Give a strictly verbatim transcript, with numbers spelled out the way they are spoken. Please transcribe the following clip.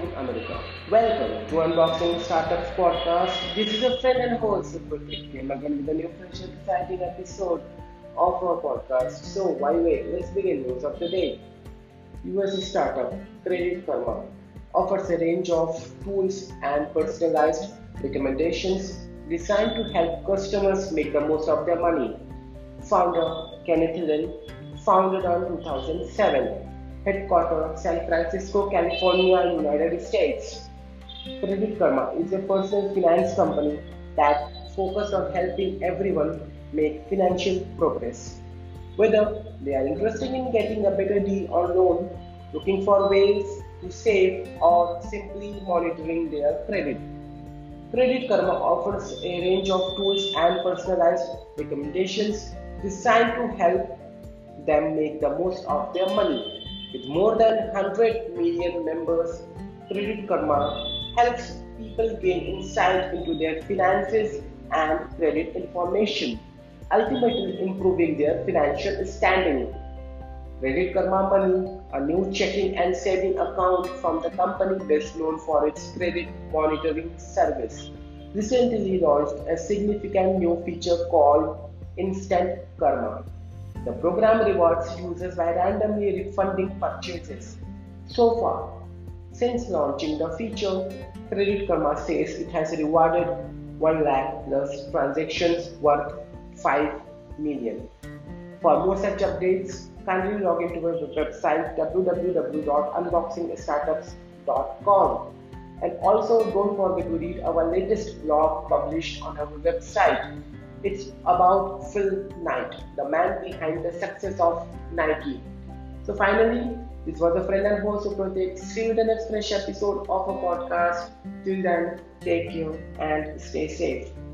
in America. Welcome to Unboxing Startups Podcast. This is your friend and host, Pratik. Came again with a new, fresh, and exciting episode of our podcast. So, why wait? Let's begin news of the day. U S startup Credit Karma offers a range of tools and personalized recommendations designed to help customers make the most of their money. Founder Kenneth Lynn founded in two thousand seven. Headquartered in San Francisco, California, United States. Credit Karma is a personal finance company that focuses on helping everyone make financial progress. Whether they are interested in getting a better deal or loan, looking for ways to save, or simply monitoring their credit. Credit Karma offers a range of tools and personalized recommendations designed to help them make the most of their money. With more than one hundred million members, Credit Karma helps people gain insight into their finances and credit information, ultimately improving their financial standing. Credit Karma Money, a new checking and saving account from the company best known for its credit monitoring service, recently launched a significant new feature called Instant Karma. The program rewards users by randomly refunding purchases. So far, since launching the feature, Credit Karma says it has rewarded one lakh plus transactions worth five million. For more such updates, kindly log into our website w w w dot unboxing startups dot com. And also, don't forget to read our latest blog published on our website. It's about Phil Knight, the man behind the success of Nike. So finally, this was the friend and host Pratik. See you in the next fresh episode of our podcast. Till then, take care and stay safe.